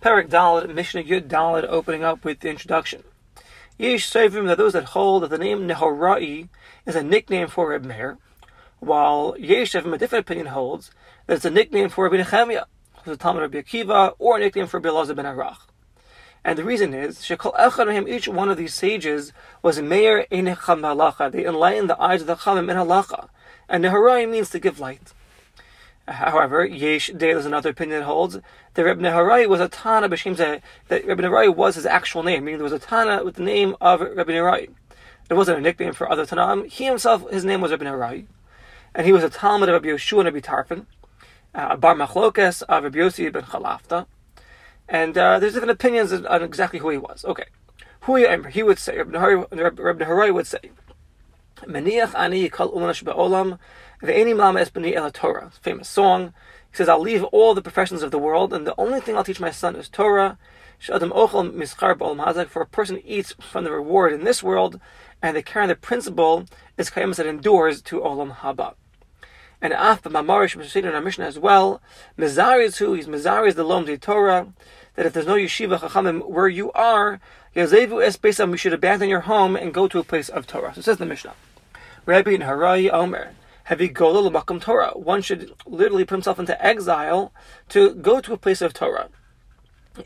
Perik Dalet, Mishnah Yud Dalet, opening up with the introduction. Yesh Sovrim, there are those that hold that the name Nehorai is a nickname for Reb Meir, while Yesh Sovrim, a different opinion, holds that it's a nickname for Rabbi Nechemia, who's a Talmud Rabbi Akiva, or a nickname for Rabbi Elazar ben Arach. And the reason is, each one of these sages was Meir in Chacham Halacha. They enlightened the eyes of the Chacham in Halacha. And Nehorai means to give light. However, Yesh Day, there's another opinion that holds that Reb Nehorai was a Tana, that Reb Nehorai was his actual name, meaning there was a Tana with the name of Reb Nehorai. It wasn't a nickname for other Tanaim. He himself, his name was Reb Nehorai. And he was a Talmud of Rabbi Yeshua and Rabbi Tarfin, a Bar Machlokes of Rabbi Yosi ibn Chalafta. And there's different opinions on exactly who he was. Okay. He would say, Reb Nehorai would say, Meniach ani kol umash be'olam ve'eni mama espani el Torah. Famous song. He says, I'll leave all the professions of the world, and the only thing I'll teach my son is Torah. She'adam ochel mischar be'olam hazeh. For a person eats from the reward in this world, and they carry the principle is kaimas that endures to Olam HaBa. And af b'mamarish, which is stated in our Mishnah as well, Mizari is the lom de Torah, that if there's no yeshiva chachamim where you are, yazevu es beisam, you should abandon your home and go to a place of Torah. So it says the Mishnah, Rabbi Nehorai Omer, Hevi Golol Makam Torah. One should literally put himself into exile to go to a place of Torah.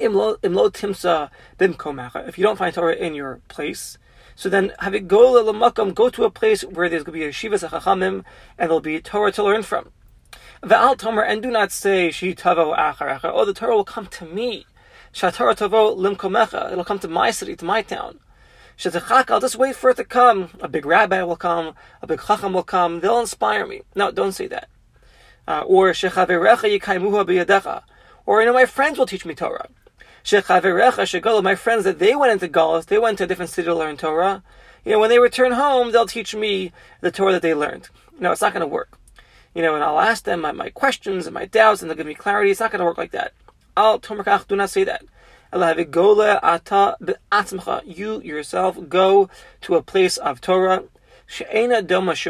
Imlo Timsa Bimkomacha. If you don't find Torah in your place, so then Hevi Golol Makam, go to a place where there's going to be yeshivas hachamim and there'll be Torah to learn from. Ve'al Tomer, and do not say Shi Tavo Acharecha. Oh, the Torah will come to me. Shatorah Tavo Limkomecha. It'll come to my city, to my town. I'll just wait for it to come. A big rabbi will come. A big chacham will come. They'll inspire me. No, don't say that. Or shechaverecha yikaimuha biyadecha. Or, my friends will teach me Torah. Shechaverecha shegalo. My friends that they went into Galus, they went to a different city to learn Torah. When they return home, they'll teach me the Torah that they learned. No, it's not going to work. And I'll ask them my questions and my doubts, and they'll give me clarity. It's not going to work like that. Al tomerkach, do not say that. You yourself go to a place of Torah. There's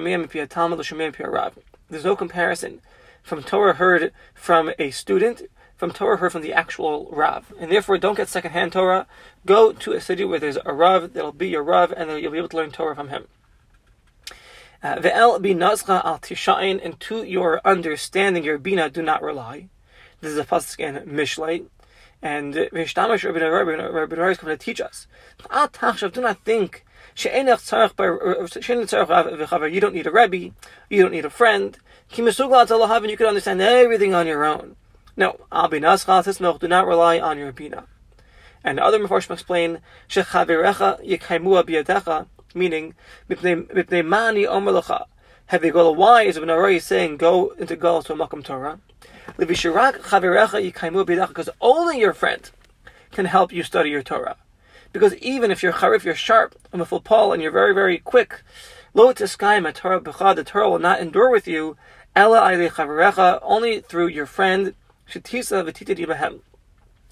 no comparison from Torah heard from a student, from Torah heard from the actual Rav. And therefore, don't get secondhand Torah. Go to a city where there's a Rav, that'll be your Rav, and you'll be able to learn Torah from him. And to your understanding, your bina, do not rely. This is a pasuk in Mishlei. And Rishtamash Rabbi Nehorai is coming to teach us. Al Tachshav, do not think, you don't need a Rebbe, you don't need a friend, and you can understand everything on your own. No, do not rely on your Bina. And other Mefarshim explain, meaning, why is Rabbi Nehorai saying, go into Galus to a Makam Torah? Because only your friend can help you study your Torah. Because even if you're charif, you're sharp, and full Paul, and you're very, very quick, the Torah will not endure with you, only through your friend. Meaning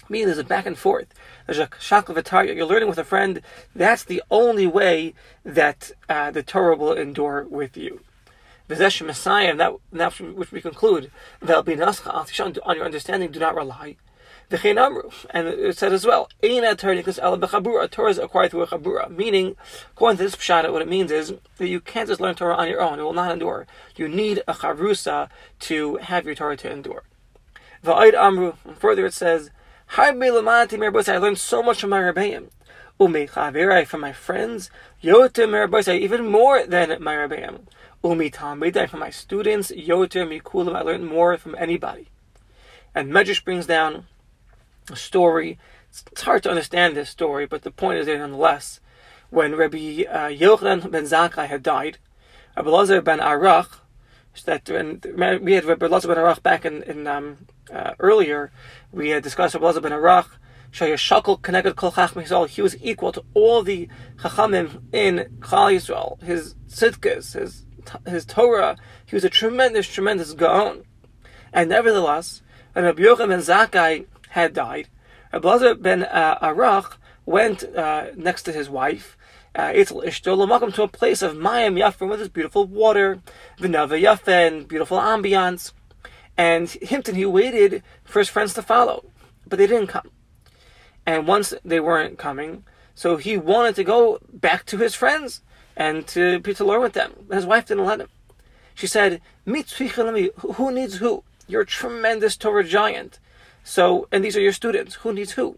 there's a back and forth. There's a shaklavatari. You're learning with a friend. That's the only way that the Torah will endure with you. V'zesh Messiah, and that which we conclude, on your understanding, do not rely. And it said as well, Torah is acquired through a Chaburah. Meaning, according to this pshat, what it means is that you can't just learn Torah on your own. It will not endure. You need a Chavrusa to have your Torah to endure. And further it says, I learned so much from my Rebbeim. From my friends, even more than my Rebbeim. From my students, I learned more from anybody. And Medrash brings down a story. It's hard to understand this story, but the point is there nonetheless. When Rabbi Yochanan ben Zakkai had died, Rabbi Elazar ben Arach, we had Rabbi Elazar ben Arach back earlier, we had discussed Rabbi Elazar ben Arach. He was equal to all the Chachamim in Klal Yisrael, his Tzidkas, his Torah. He was a tremendous, tremendous Gaon. And nevertheless, when Rabbi Yochanan ben Zakkai had died, Rabbi Elazar ben Arach went next to his wife, Eitzel Ishto, L'makom, to a place of Mayim Yafim, with this beautiful water, V'nava Yafen, beautiful ambiance. And he waited for his friends to follow, but they didn't come. and once they weren't coming, so he wanted to go back to his friends and to learn with them. His wife didn't let him. She said, who needs who? You're a tremendous Torah giant. So, and these are your students. Who needs who?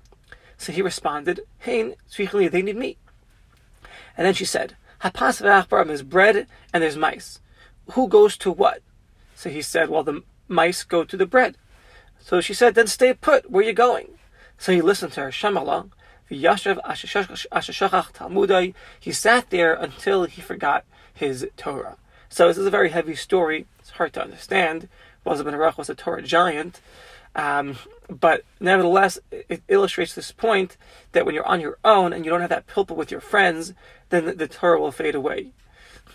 So he responded, hey, they need me. And then she said, hapas v'achbarim, there's bread and there's mice. Who goes to what? So he said, well, the mice go to the bread. So she said, then stay put. Where are you going? So he listened to her, Shamallah, v'yashav ashashachach talmudai. He sat there until he forgot his Torah. So this is a very heavy story. It's hard to understand. Elazar ben Arach was a Torah giant. But nevertheless, it illustrates this point that when you're on your own and you don't have that pilpul with your friends, then the Torah will fade away.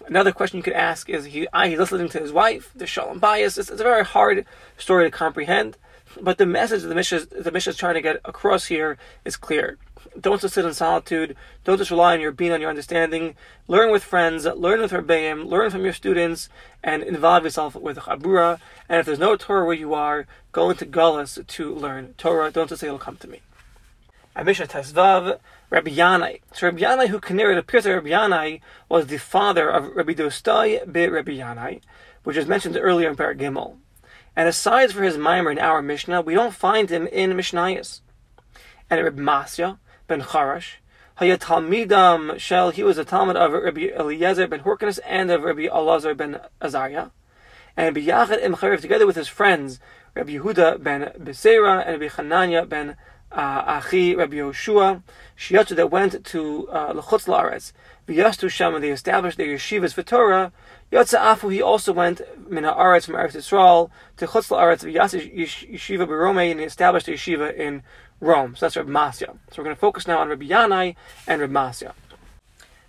Another question you could ask is, he's listening to his wife, the Shalom Bayis. It's a very hard story to comprehend, but the message that the Mishnah is trying to get across here is clear. Don't just sit in solitude. Don't just rely on your being, on your understanding. Learn with friends. Learn with Rebbeim. Learn from your students. And involve yourself with Chaburah. And if there's no Torah where you are, go into Galus to learn Torah. Don't just say, it'll come to me. At Mishnah Tesvav, Rabbi Yannai. So Rabbi Yannai, who can it appears that Rabbi Yannai was the father of Rabbi Dostai be Rabbi Yannai, which is mentioned earlier in Perik Gimel. And aside for his mimer in our Mishnah, we don't find him in Mishnayos. And Rabbi Matya ben Charash, Hayat Talmidam Shel, he was a Talmud of Rabbi Elazar ben Horkinus and of Rabbi Elazar ben Azariah, and Biyachad im Charev, together with his friends, Rabbi Yehuda ben Beseira and Rabbi Hananya ben Achi, Rabbi Yeshua, Shiatu, that went to L'chutz La'aretz, Biyastu Shem, and they established their yeshivas for Torah. Yotza Afu, he also went min ha'aretz, from Eretz Yisrael to Chutz La'aretz, Biyastu Yeshiva Berome, and they established a yeshiva in Rome. So that's Reb Matya. So we're going to focus now on Rabbi Yannai and Reb Matya.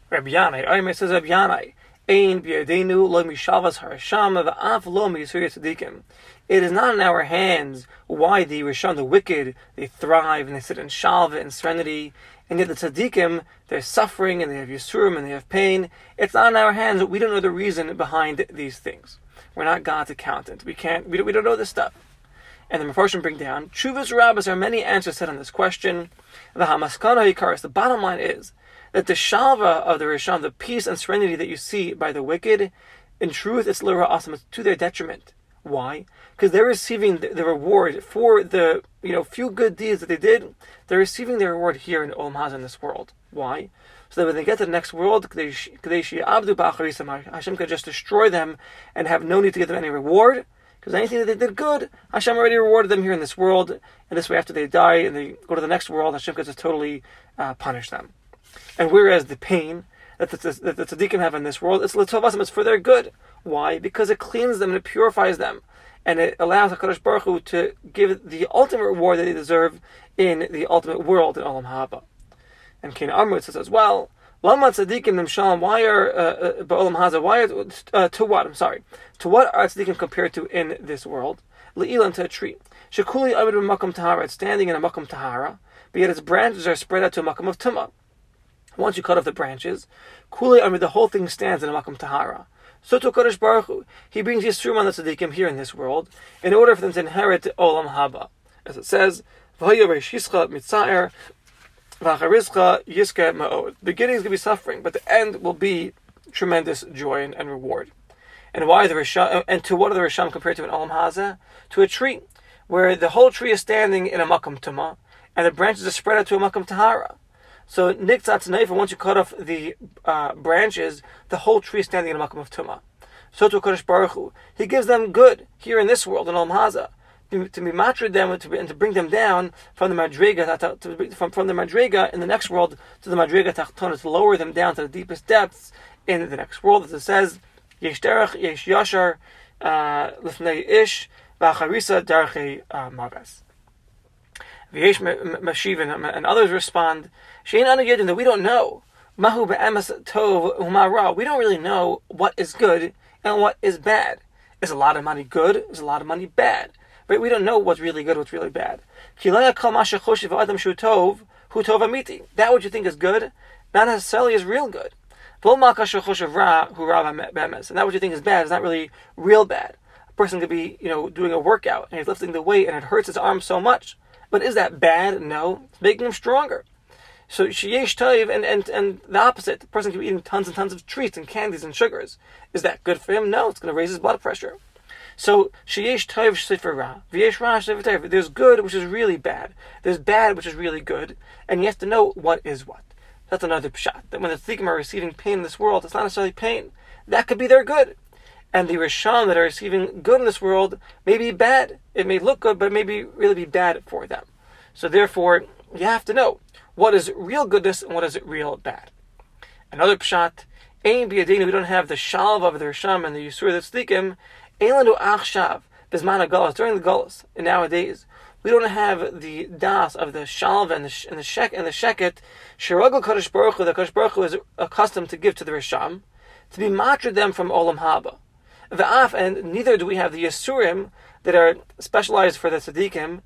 Rabbi Yannai, Aymer says Rabbi Yannai, Ein b'yadenu lo mishavas harasham v'af lo mi'yisuria tzadikim. It is not in our hands why the Rishon, the wicked, they thrive and they sit in shalva and serenity, and yet the tzadikim, they're suffering and they have Yisurim and they have pain. It's not in our hands. We don't know the reason behind these things. We're not God's accountant. We don't know this stuff. And the Mefarshim bring down, Tshuvas Rabbis, there are many answers said on this question. The Hamaskana Yikaris, the bottom line is that the Shalva of the Rishon, the peace and serenity that you see by the wicked, in truth, it's Lira Asim, to their detriment. Why? Because they're receiving the reward for the few good deeds that they did. They're receiving their reward here in Olam Hazeh, in this world. Why? So that when they get to the next world, Hashem could just destroy them and have no need to give them any reward. Because anything that they did good, Hashem already rewarded them here in this world. And this way, after they die and they go to the next world, Hashem gets to totally punish them. And whereas the pain that the tzaddikim have in this world, it's l'tovasim, it's for their good. Why? Because it cleans them and it purifies them. And it allows HaKadosh Baruch Hu to give the ultimate reward that they deserve in the ultimate world in Olam HaBa. And Kain Amrut says as well, Lama tzaddikim nimshalim, why are ba'olam hazeh? Why are to what? I'm sorry. To what are tzaddikim compared to in this world? Le'ilam, to a tree. Shekuli amid b'makam tahara, it's standing in a makam tahara, but yet its branches are spread out to a makam of tuma. Once you cut off the branches, kuli amid, the whole thing stands in a makam tahara. So to Kadosh Baruch Hu, He brings Yisurim on the tzaddikim here in this world, in order for them to inherit Olam Haba, as it says, V'haya reish yischa mitzair. The beginning is going to be suffering, but the end will be tremendous joy and reward. And why the Risha, and to what are the Risham compared to an Olam Hazeh? To a tree, where the whole tree is standing in a Makam Tuma, and the branches are spread out to a Makam Tahara. So, once you cut off the branches, the whole tree is standing in a Makam of Tuma. So to HaKadosh Baruch Hu, He gives them good here in this world, in Olam Hazeh, to be matred them and to bring them down from the Madriga, from the Madriga in the next world to the Madriga Tachtona, to lower them down to the deepest depths in the next world. As it says, Yesh derech, yesh yashar, lifnei ish, v'acharisa derechei maves. V'yesh Mashiv and others respond, Shein anu yedin, that we don't know, mahu be'emes tov huma ra, we don't really know what is good and what is bad. Is a lot of money good? Is a lot of money bad? Right? We don't know what's really good, what's really bad. That which you think is good, not necessarily is real good. And that which you think is bad is not really real bad. A person could be doing a workout, and he's lifting the weight, and it hurts his arm so much. But is that bad? No. It's making him stronger. So sheyesh toiv, and the opposite. The person can be eating tons and tons of treats and candies and sugars. Is that good for him? No. It's going to raise his blood pressure. So sheyesh toiv shesefer ra. V'yesh ra shesefer toiv. There's good, which is really bad. There's bad, which is really good. And you have to know what is what. That's another pshat. That when the tzaddikim are receiving pain in this world, it's not necessarily pain. That could be their good. And the Rishon that are receiving good in this world may be bad. It may look good, but it may be really be bad for them. So therefore, you have to know what is real goodness and what is real bad. Another pshat, ain b'yadinu, we don't have the shalva of the Rishon and the Yisurim of the Tzaddikim, eilanu achshav, b'zman haGalus, during the Galus, and nowadays, we don't have the das of the shalva and the sheket, shiragel Kadosh Baruch Hu, that Kadosh Baruch Hu is accustomed to give to the Rishon, to be matred them from Olam HaBa. And neither do we have the Yisurim that are specialized for the Tzaddikim,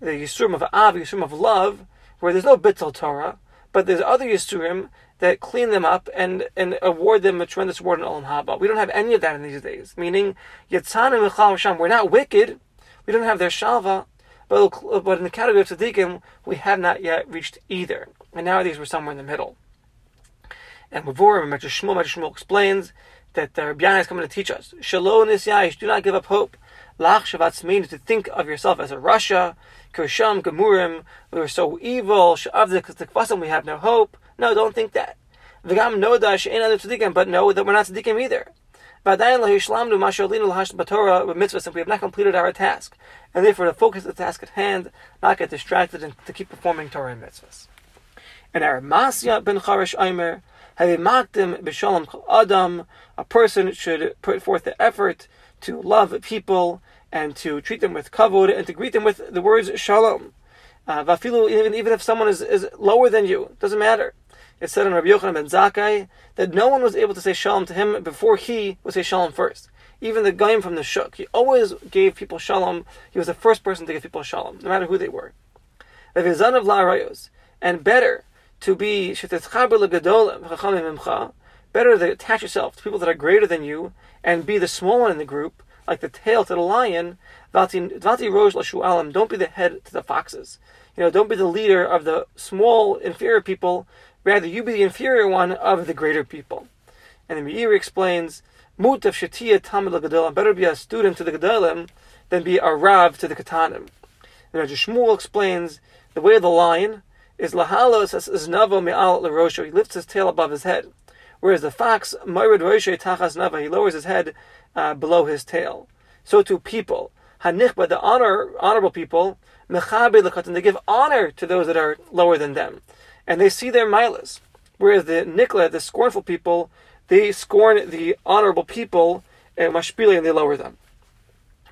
the Yisurim of Av, Yisurim of Love, where there's no Bittul Torah, but there's other Yisurim that clean them up and award them a tremendous award in Olam Haba. We don't have any of that in these days, meaning, Yetzanu Michal Hashem, we're not wicked, we don't have their Shalva, but in the category of Tzaddikim, we have not yet reached either. And nowadays we're somewhere in the middle. And Mavorim, Medrash Shmuel explains that the Rabbi Yannai is coming to teach us. Shalom Nisyayish, do not give up hope. Lach Shavatz means to think of yourself as a Russia. Kirsham, Gemurim, we were so evil. Shavdik, we have no hope. No, don't think that. V'gam Nodash, ain't other Tzadikim, but know that we're not Tzadikim either. V'adayin l'hishlamnu mashalinu l'hash b'torah with mitzvahs, and we have not completed our task. And therefore to focus the task at hand, not get distracted, and to keep performing Torah and mitzvahs. And our Rabbi Matya ben Charash Aymer, Havimaktim b'shalom kol adam. A person should put forth the effort to love people and to treat them with kavod and to greet them with the words shalom. Vafilu, even if someone is lower than you, it doesn't matter. It's said in Rabbi Yochanan ben Zakkai that no one was able to say shalom to him before he would say shalom first. Even the guy from the shuk, he always gave people shalom. He was the first person to give people shalom, no matter who they were. And better to be better to attach yourself to people that are greater than you and be the small one in the group, like the tail to the lion. Don't be the head to the foxes. Don't be the leader of the small, inferior people. Rather, you be the inferior one of the greater people. And the Meir explains, better be a student to the Gedolim than be a Rav to the Katanim. And Shmuel explains, the way of the lion is lahalos as navo me'al l'rosho. He lifts his tail above his head, whereas the fox moirid rosho tachas nava. He lowers his head below his tail. So too people hanichba, the honorable people, mechabed l'katan. They give honor to those that are lower than them, and they see their milas. Whereas the nikla, the scornful people, they scorn the honorable people and mashpili, and they lower them.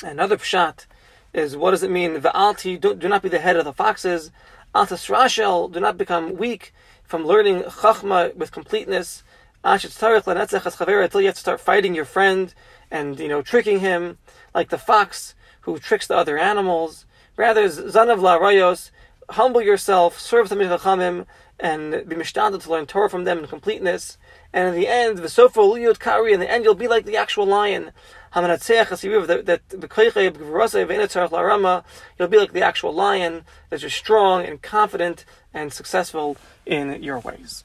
Another pshat is, what does it mean? V'alti, do not be the head of the foxes. Atas Rashel, do not become weak from learning Chachma with completeness. Until you have to start fighting your friend and, tricking him, like the fox who tricks the other animals. Rather, Zanav La'Rayos, humble yourself, serve the Chachamim, and be mishtadel to learn Torah from them in completeness. And in the end, V'sofo Liyot Kari, in the end you'll be like the actual lion. You'll be like the actual lion that is strong and confident and successful in your ways.